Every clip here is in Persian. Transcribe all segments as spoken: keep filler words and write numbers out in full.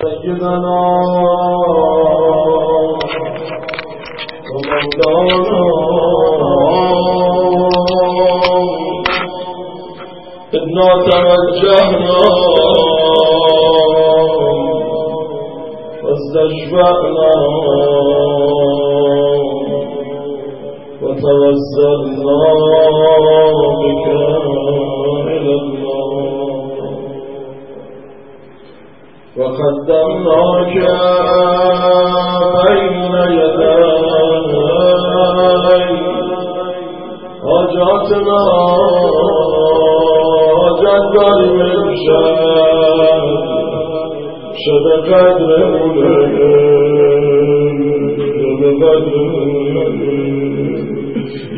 سيدنا ومولانا إنا توجهنا واستشفعنا وتوسلنا بك إلى الله وقدمناك بين يدي حاجتنا حاجتدار من شأن شد قدر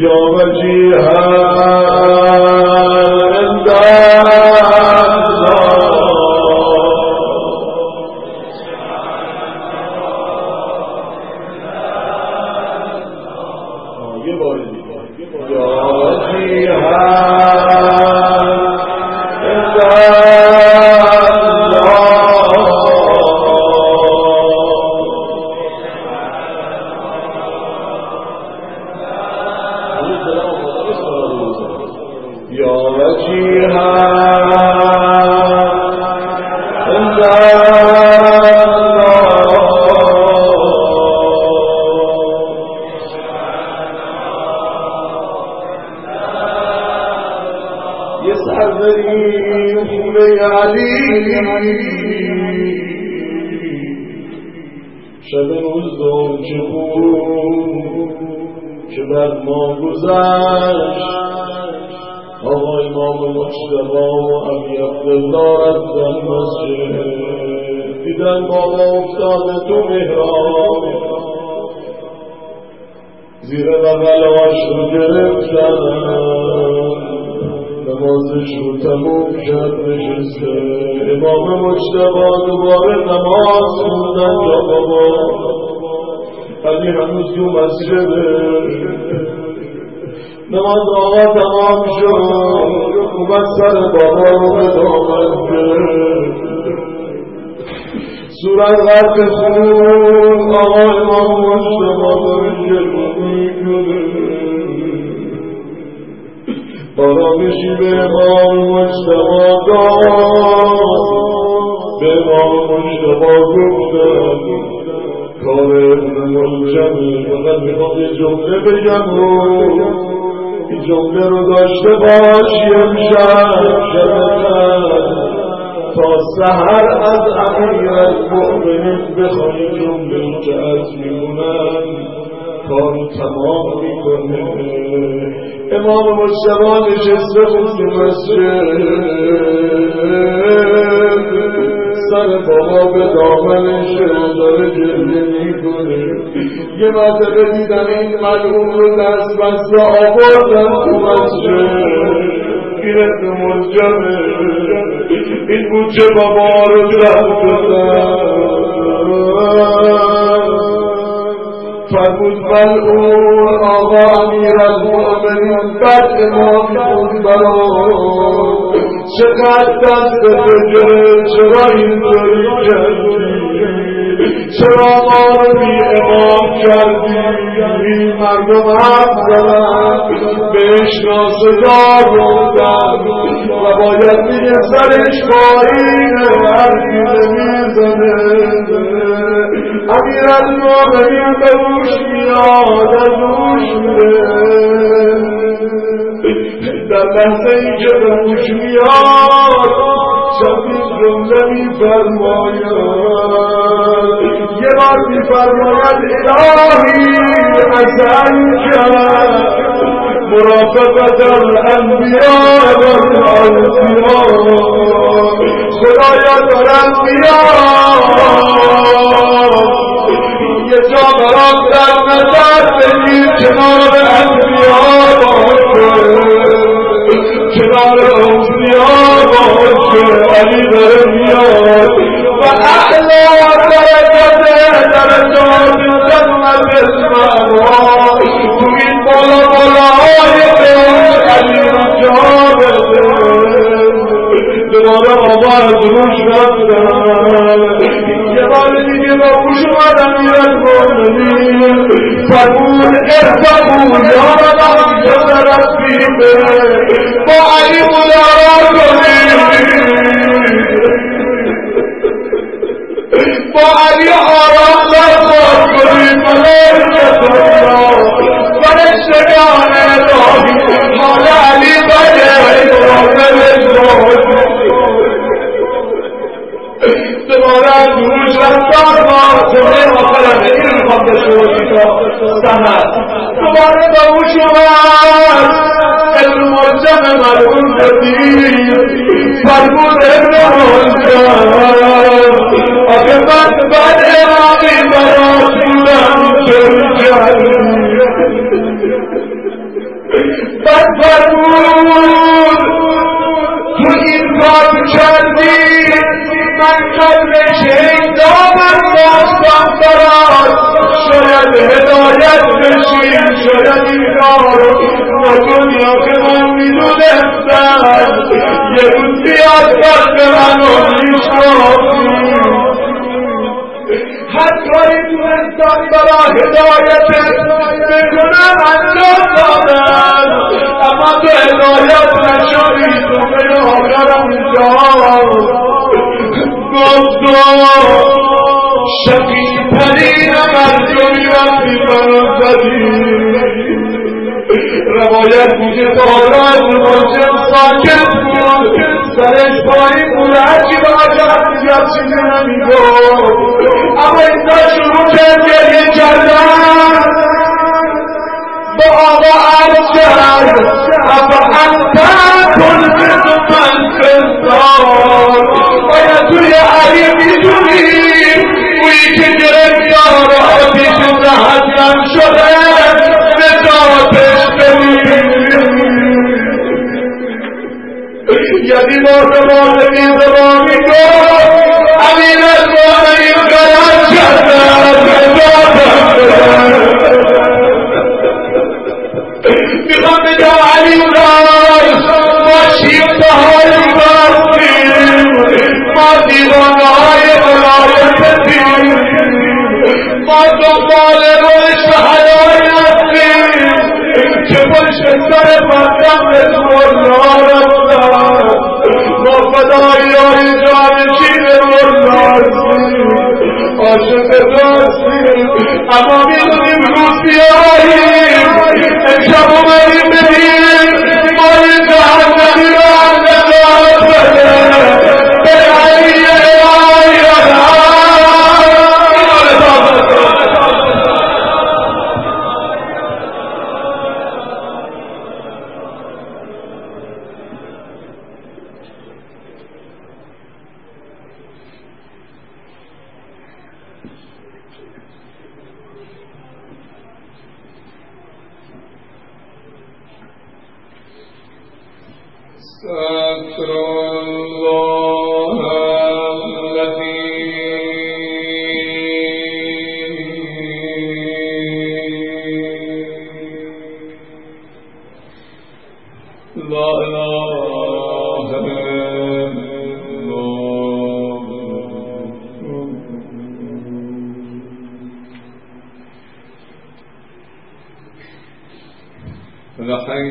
يا وجيها عند انتقال دیگه با خوش اومدن میرد بردنی فرمون ارتبون یا مدام یا درستیده با علی مدارا کنید با علی آرام درستان کنید مدار کسان فرشتگان الهی حال علی بده رامل جاهد دوباره دوش رفتار با جمعه آخرم این رو خواهد شوشی تا سهر دوباره دوش اومد این مرجم مرگون دید فرمون این مرجم اگه من بد اراقی برا خودم جرجم بد فرمون تو این کار کردی من قلب شیدامن باستم براد شاید هدایت بشیم شاید این کار و دنیا که من میدونستم یه روز بیاد برد به من و میشناسیم حتی این دونستم برا هدایت بکنم انجام دادم اما تو هدایت نشدی تو به آخرم جا شقی پرین مرجمی وقتی منو زدی روایت بوده دارد مرجم ساکت بود سرش پایی بود عجیب عجب دیگر چیزی نمیگو اما اینجا شروع کرد گریه کردن با آقا عرض کرد اما انتر کن بزن من فزار باید توی علی میدونیم اویی که گرفت دارا پیشون زهدیم شده نجاتش بمیم یعنی باز باز این زبان میگوید امین از باز این قرار شده نجاتش بمیم میخوام بگم علی راست باشیم به حالی بستیم ما دیوانه های ولایتیم ما دنبال روش و حلای نستیم که پشت سر مقدم ملا رفتن ما فدایی های جانشین ملا هستیم عاشق راستیم اما میدونیم روسیاییم امشب اومدیم بدیم ما این جهنمی را هم نجات بده Amen.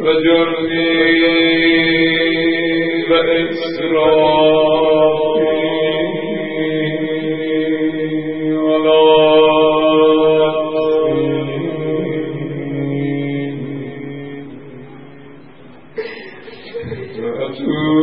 و جرمی و اسرافی و لطفی و اتوب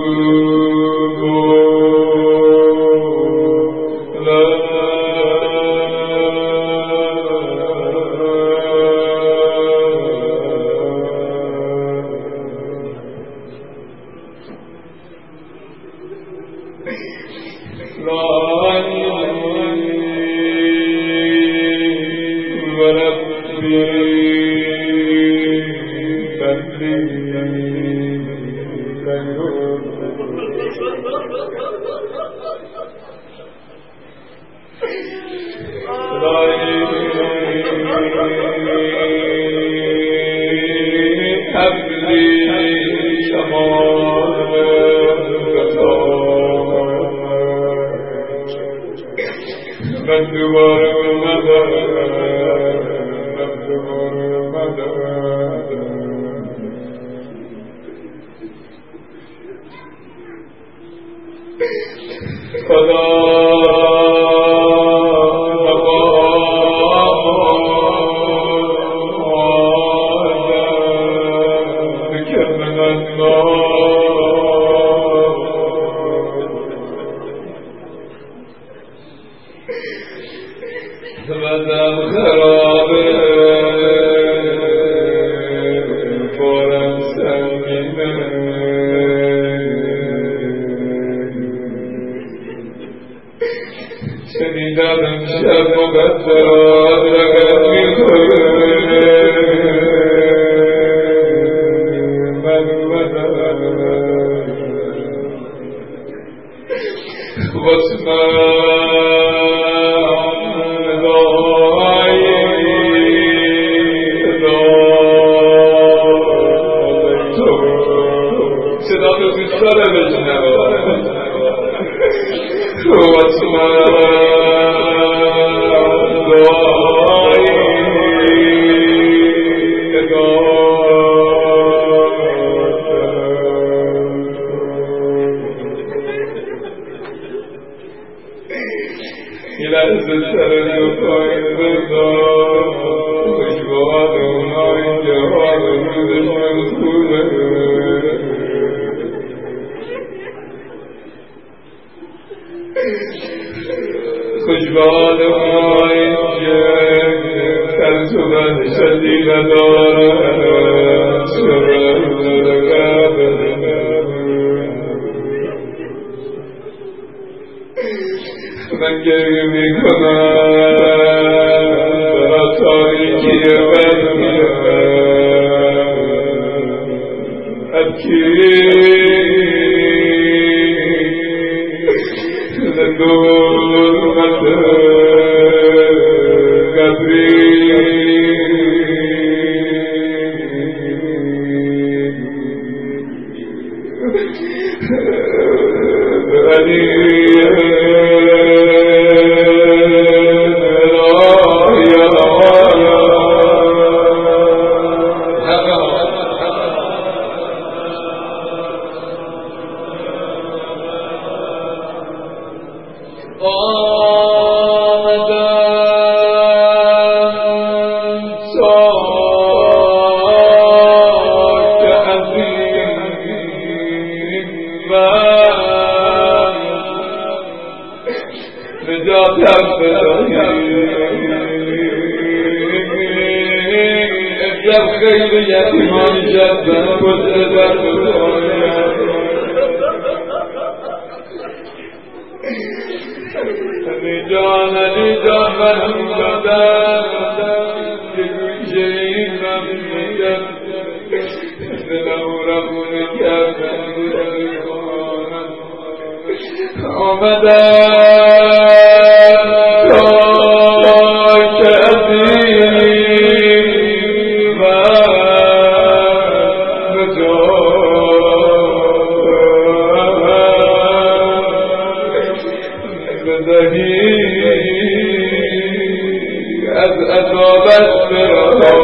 از عذابت برای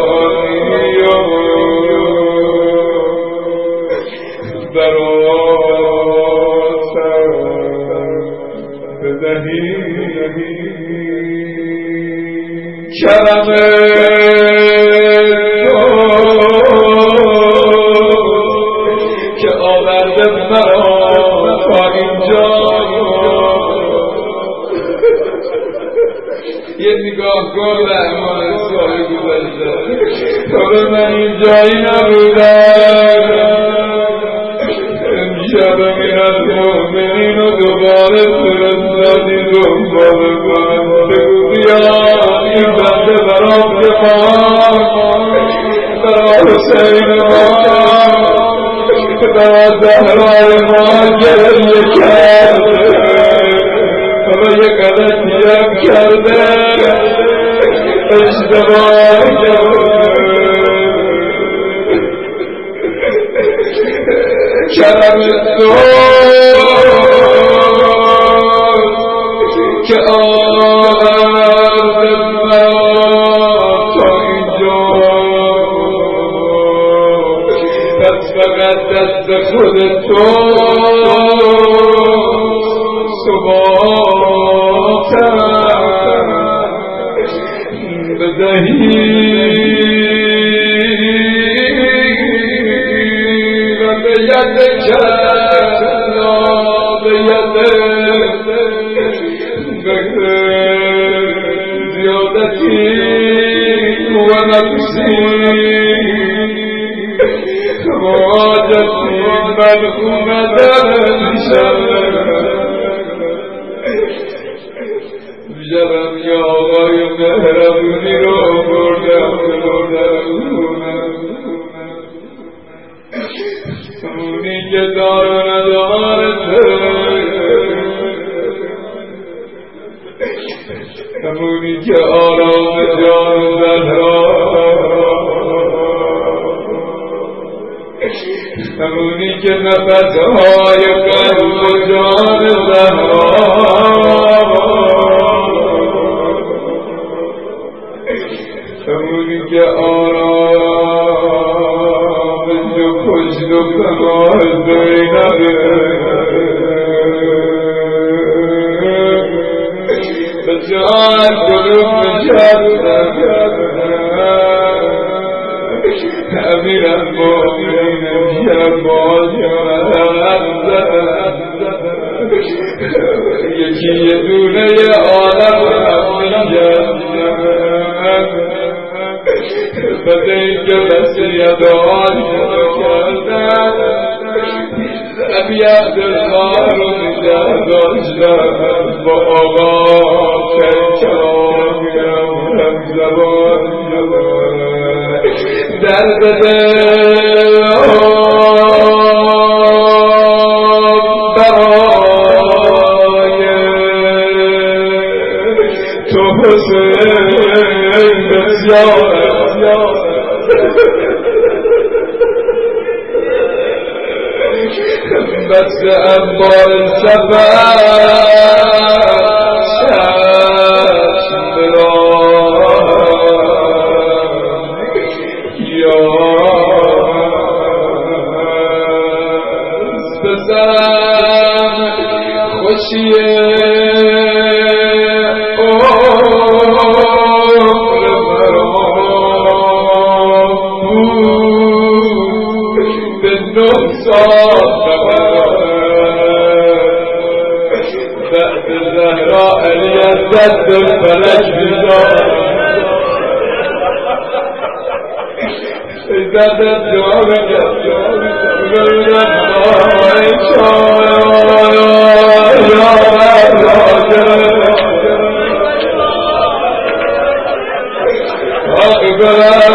کرم تو که آورده مرا تا اینجا. یه نگاه کن به امان سال گذشته، تو به من اینجایی نبودم، شبه می از مومنین و دوباره فرستادی دنباله من. بگو بیا این بنده برام دفاع، برام حسین ما، برام زهرای ما گریه کرده، همه یک غلطیم کرده، اشتباه کرده. کرم تو که آورده مرا تا اینجا، پس فقط دست خود تو ثباتم بدهی. یاد کرد یاد زیادتی و نفسی خواجتی من خوندن شرم یا آقای مهربونی رو بردم بردم اونی که دار و ندارته، همونی که آرام جان و زهرا، همونی که نفسهای قلب و جان زهرا، همونی که آرام جو کچھ دکھا مار دینا دے جان قلوب مجھے امیر المؤمنین یا باز یا عبد یکی یدونه عالم امیر بده این که بسید آن کردن طبیعت دلها رو نگه داشتن با آقا چکرام هم زبان در بده برای تو حسین بسیار بس انبار سفر ششم را یا بزن خوشیه دل فلک بیزار دل دعا بگر برای شاید یا برای حق برش برش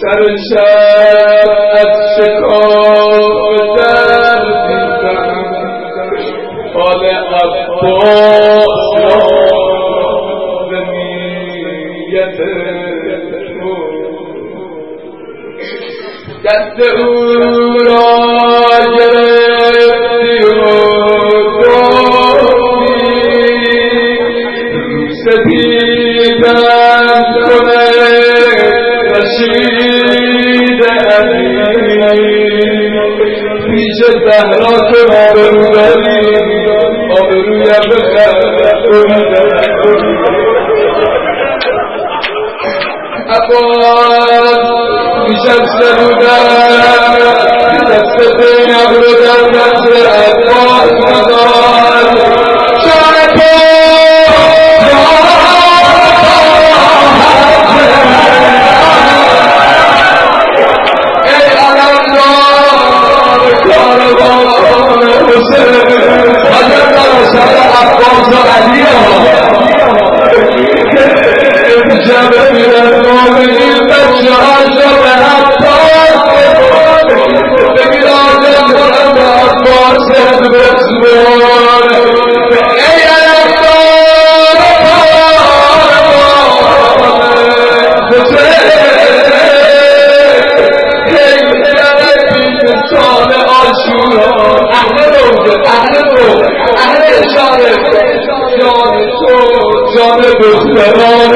سر شب از شکاف دست او را گرفتی و گفتی سپیدم کنه رشید امین پیش زهرا که آبرویی آبرویم بخرد عباس میشم سرودم دست زینب رو در دست عباس مدار شرکو ای علمدار کاروان حسین حضرت رسول عباس و علی جبه میرد مومنین بچه ها جبه عباس بگید آزم کنم به عباس بزرگ ای علمدار کاروان حسین ای علمدین که سال آشورا اهل روزه اهل روزه اهل شارف جان تو جان دختران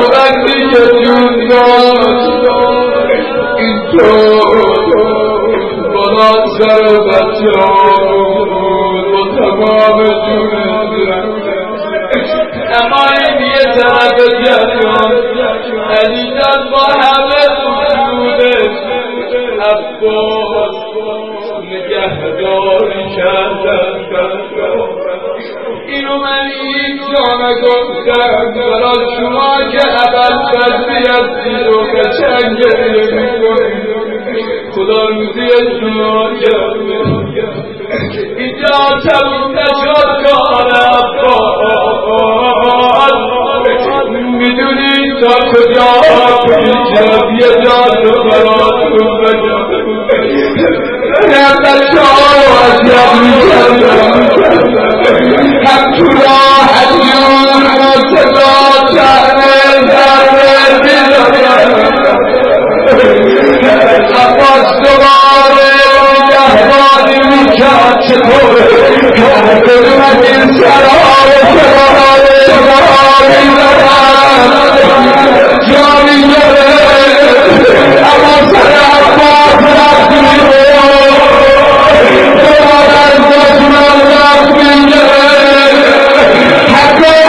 وقتی که جوزیان اینطور بنا سر بچه آمود و تمام جونت امایم یه طرف جریان علیتت با همه وجودش عباس نگهداری کردن اینو من این جامه گفتم برای شما که اول فرزی هستید و قشنگ دیگه میکنید خدا روزی شما کرده اینجا کبون نشد کار عباس میدونی تا کجا پیچه یه جان رو براتون بگم نقل شعار و عذیب میکردم هم تو راه حدیون و صدا چهنه درمه بیدارم عباس دوباره نگهبانی میکرد چطوره بدونم این سرار سرار سرار میدارم جانی داره اما سر عباس رفتی دل دل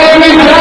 رو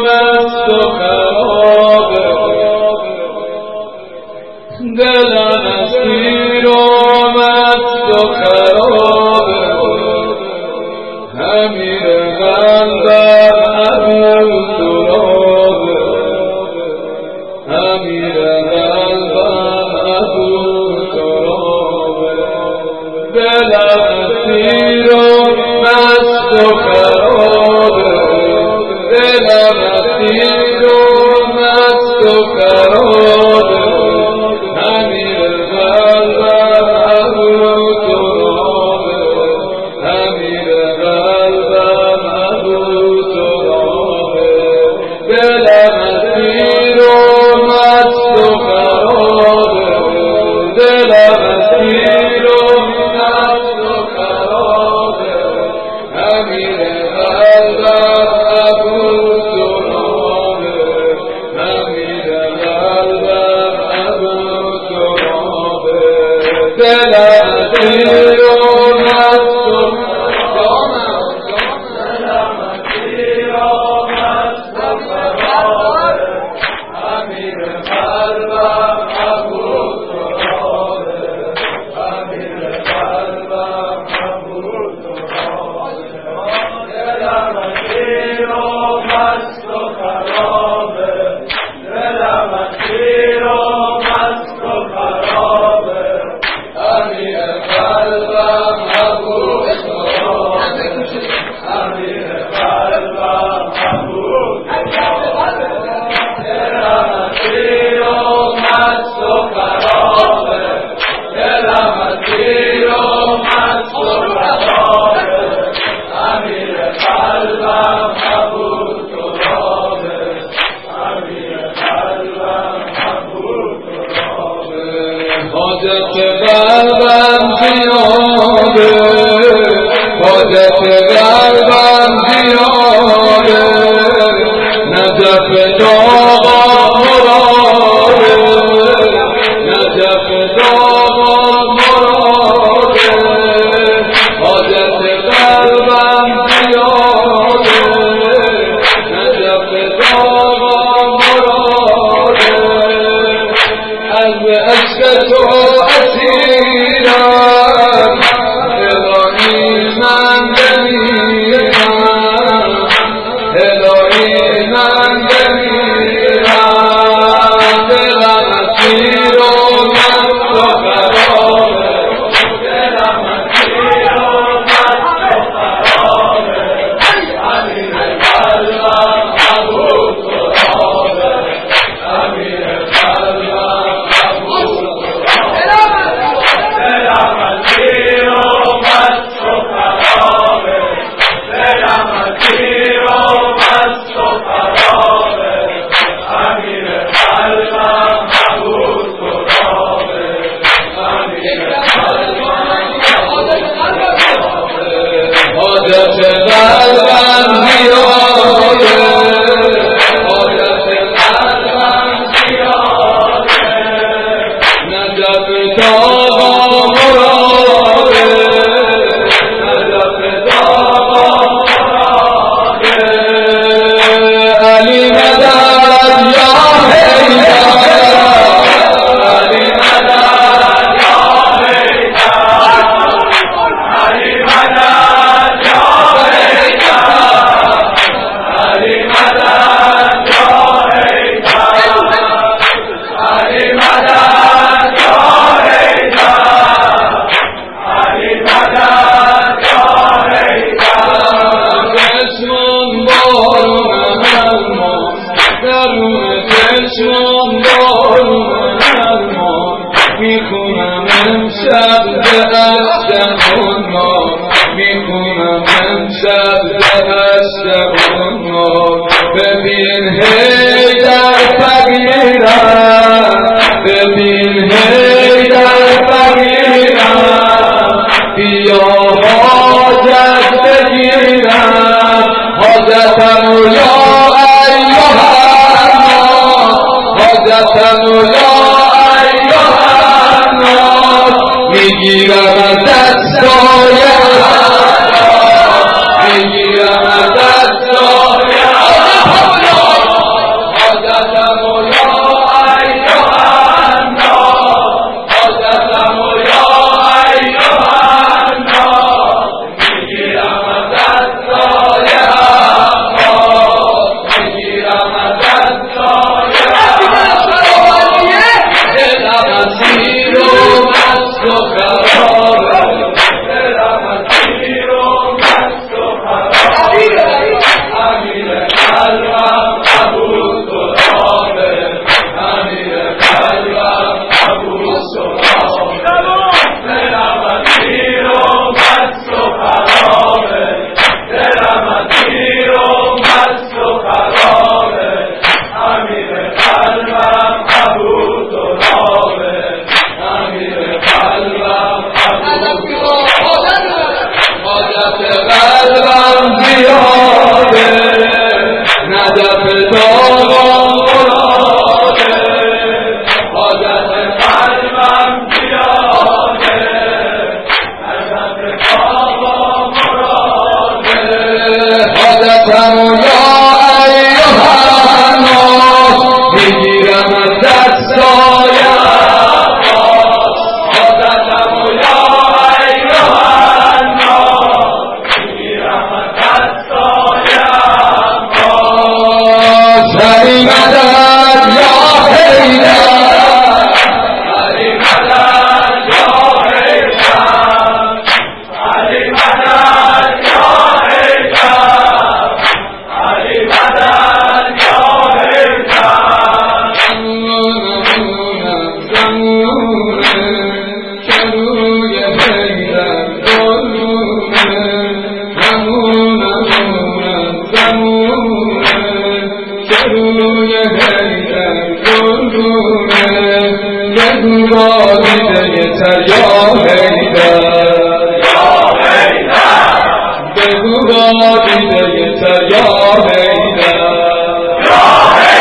نسو دامن بگو با دیده تر یا حیدر، یا حیدر.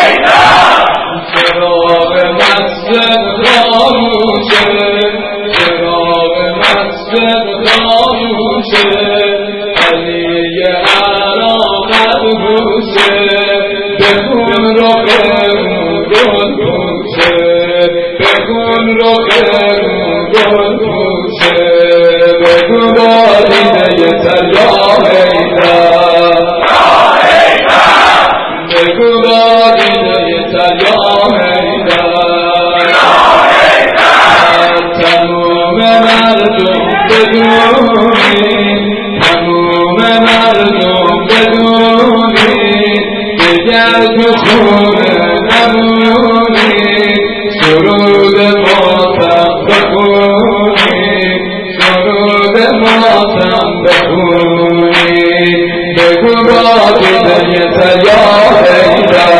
از بخون نبونی سرود ماتم بخونی سرود ماتم بخونی بگو با دیدن تجاه ایدر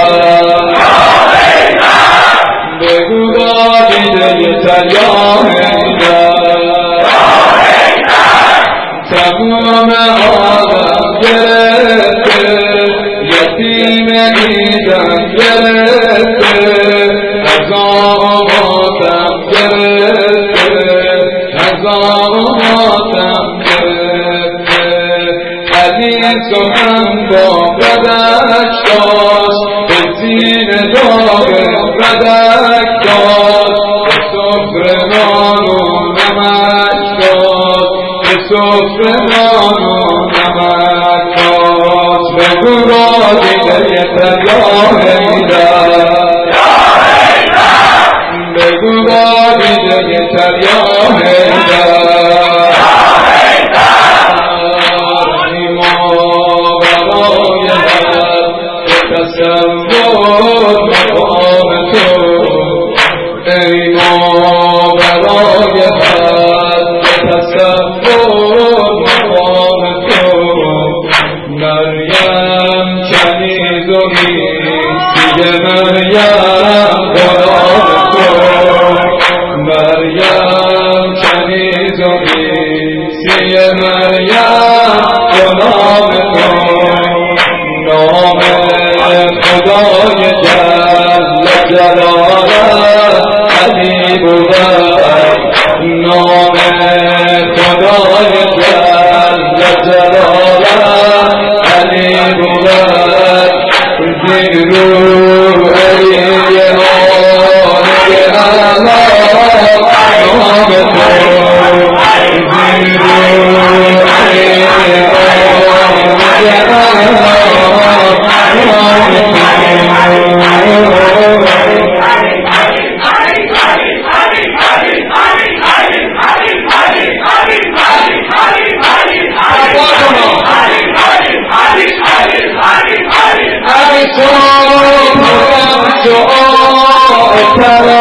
بگو با دیدن تجاه ایدر تمام آدم گرفته یتیم ایدم گرفته هزار و ماتم گرفته هزار و ماتم گرفته علی سخن با بدش داشت به زین داغ بدک داشت به صفر نان و نمک داشت به صفر نان و نمک داشت بگو با دیده تجاه ایدر بگو با دیده تجاه ایدر تصور مقام تو ای ما برای حد تصور مقام تو مریم کنیز و نیستی مریم غلام تو مریم کنیز و نیستی مریم غلام خدای جل جلاله علی بود نام خدای جل جلاله علی بود زیرو علی آن که الله نام تو زیرو علی آن که الله نام تو I don't know.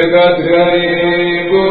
چقدر غریب و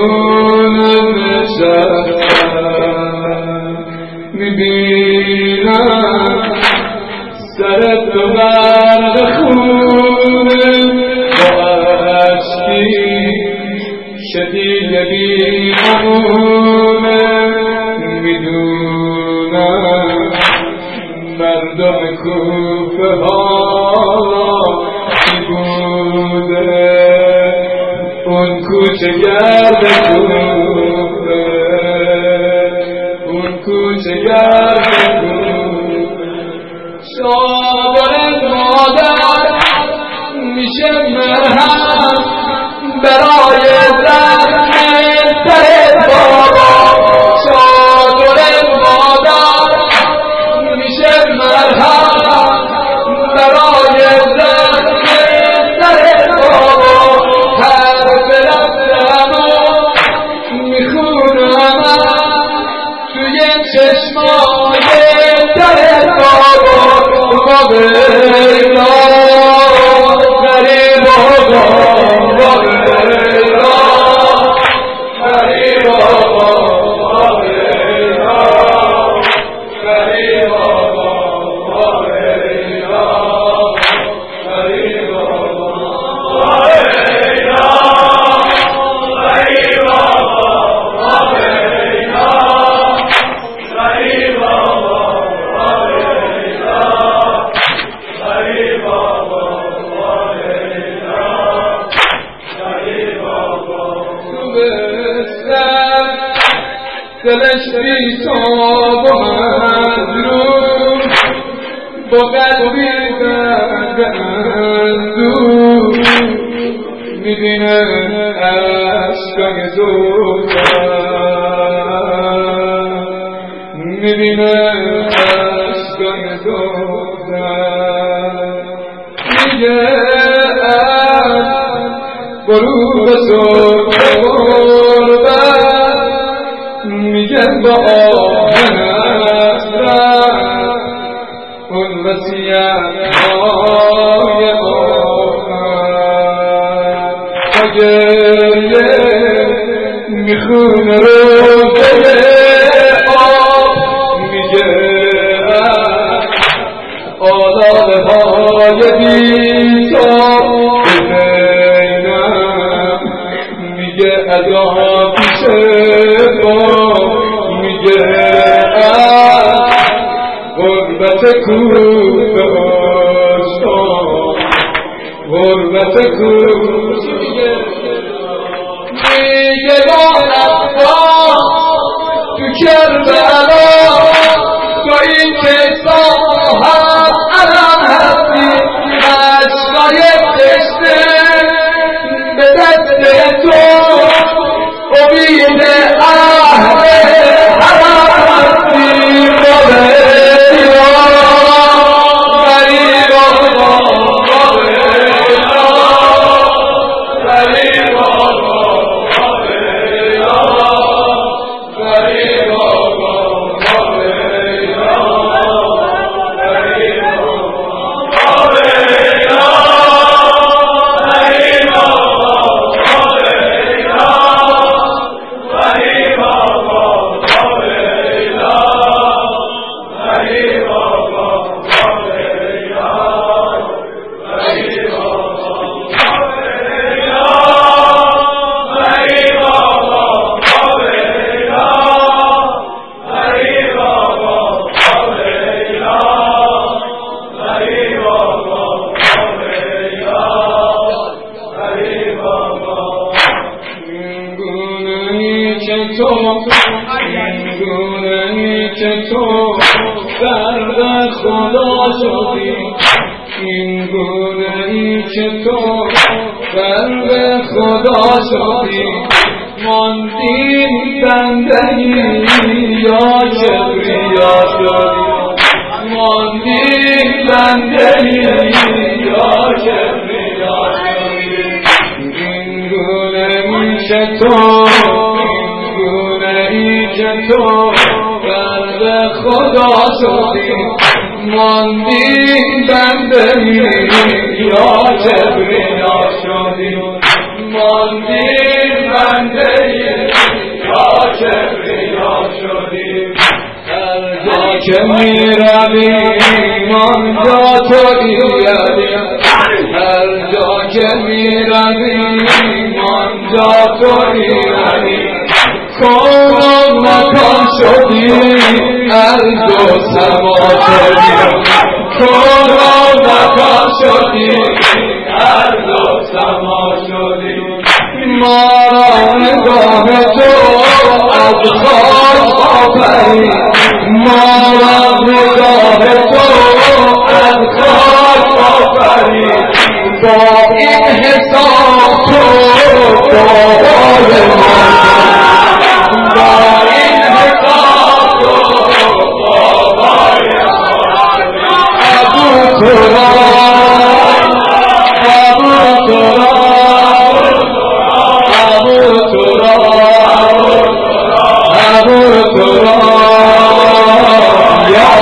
ماندی بنده ی که بیدار شدیم، هرجا که می رویم آنجا تویی، هرجا که می رویم آنجا تویی، کون و مکان شدیم، ارض و سما شدیم، کون و مکان شدیم، ارض و سما شدیم، ما را نگاه تو از خاک آفرید، ما را نگاه تو از خاک آفرید، با این حساب تو باحال ما شد، با این حساب تو باحال ما شد، ابو تراب ابو تراب Yeah.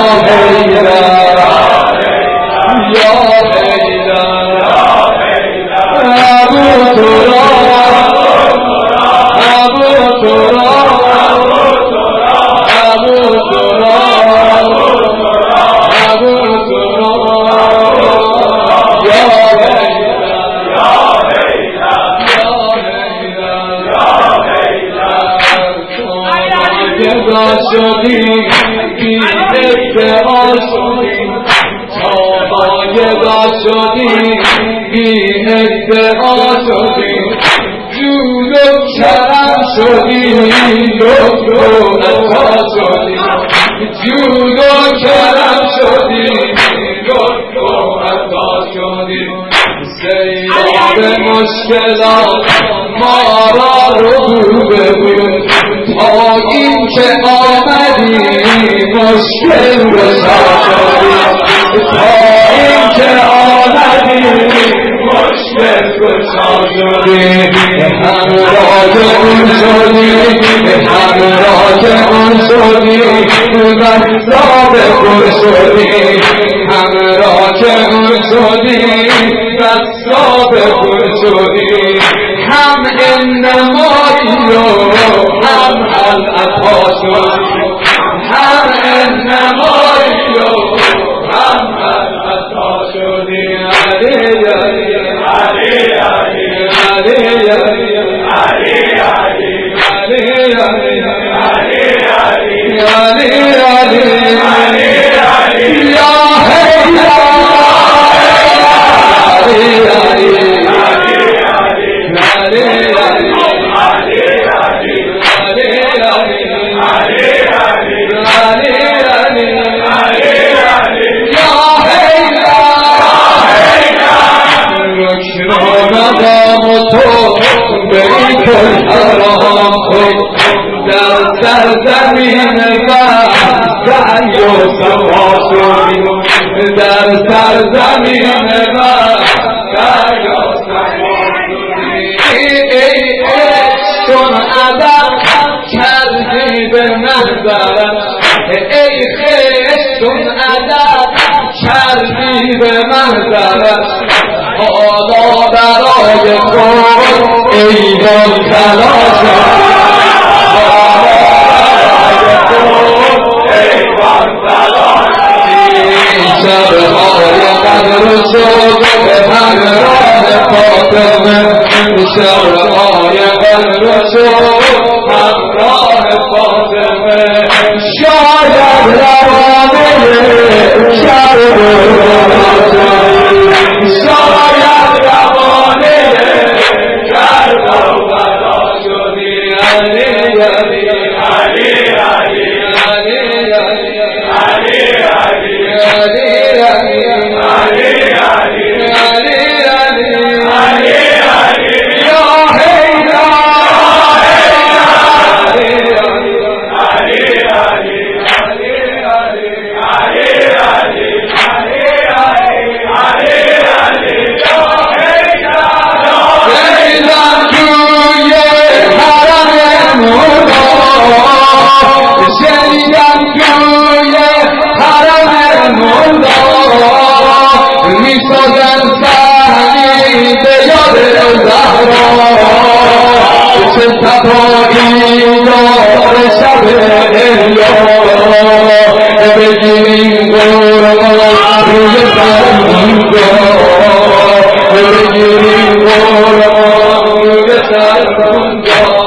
گریه بر آن هر که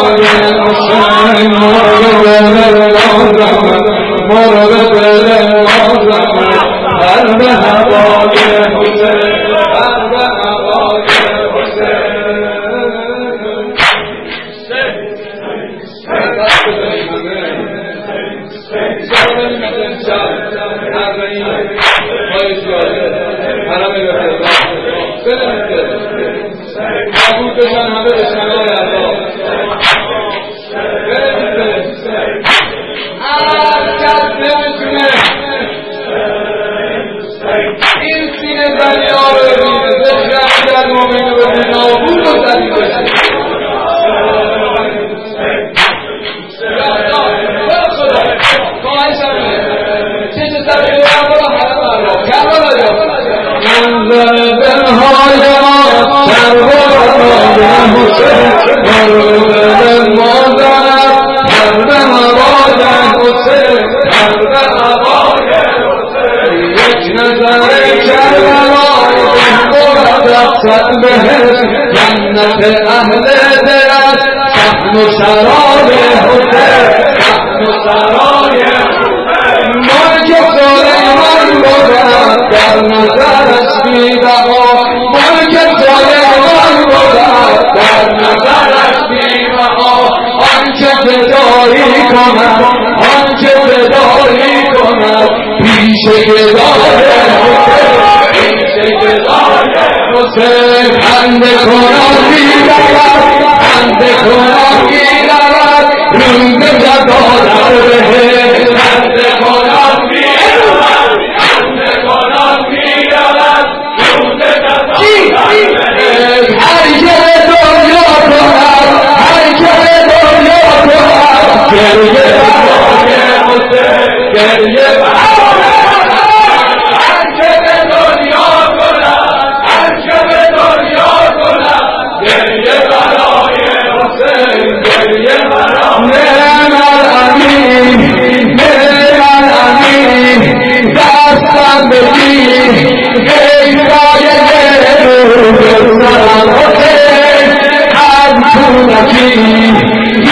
Yo, yo, yo, yo, yo.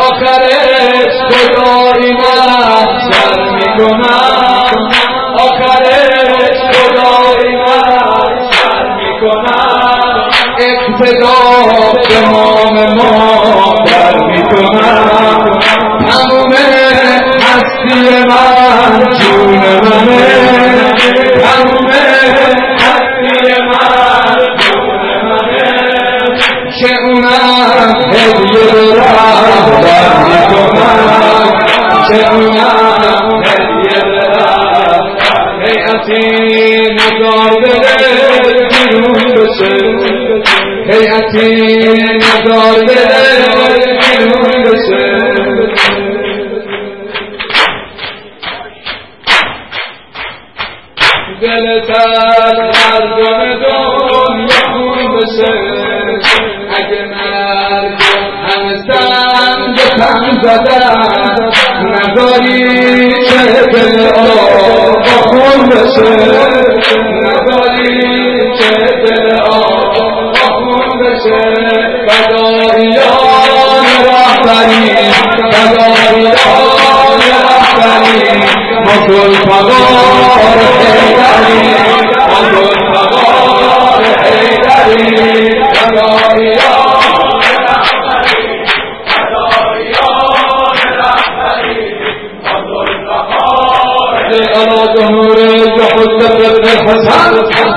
آخرش خدایی محشر میکنم میکنم، آخرش خدای من سر میکنم، اقتدا تمام ما در میکنم، تمام هستی من جون منه، تمام هستی من جون منه، که اونم هدیه به راه در میکنم، که اونم هدیه به راه هیئتی نگار بده بیرون بشه، هیئتی نگار بده بیرون بشه. دل تر مردم دنیا خون بشه، اگه مردم همه سنگ تن زدن نداری که دل آبا خون بشه، نداری که دل آبا خون بشه. فداریان رهبری، فداریان رهبری، ما گل فغار اللهم عجل لبنيك الفرار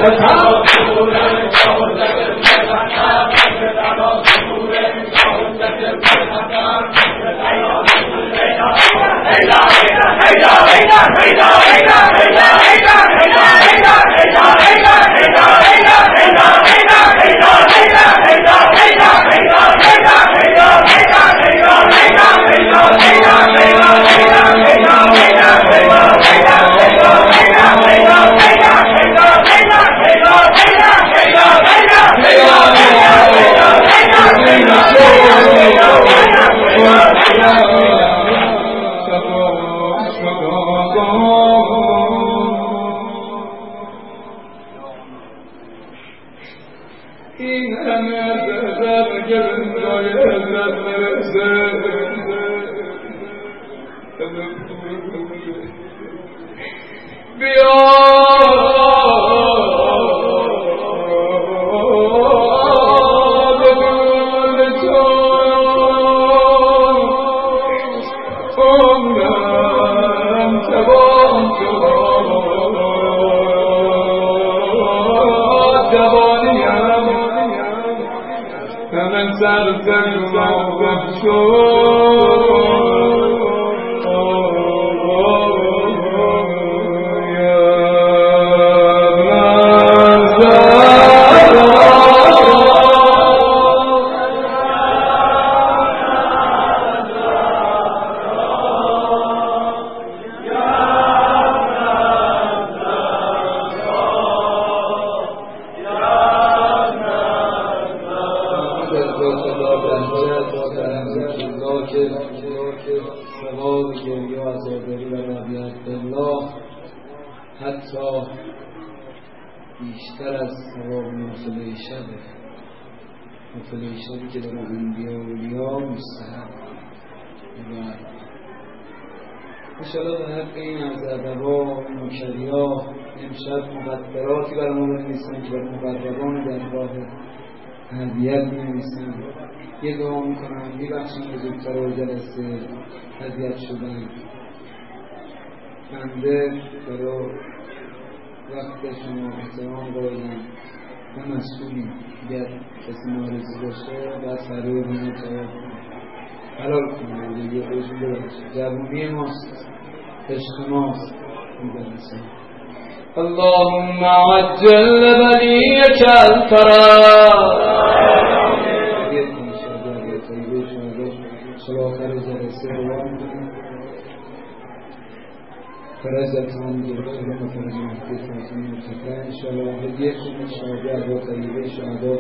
فرزتان جبريل وفرز مهديك وزمين وفتاة إن شاء الله هديكم إن شاء الله وطيبه شهداء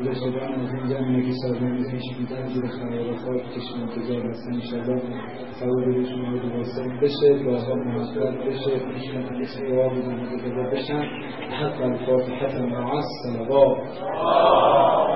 إذا شبعنا من جمعك سازمان إيش بدان جل خير وخير تشم انتظار بسن إن شاء الله سعود بشم عود بسن بشر وآخر محطات بشر بشم الإسلام ومحطة بشم حتى الفاتحة مع الصلاة.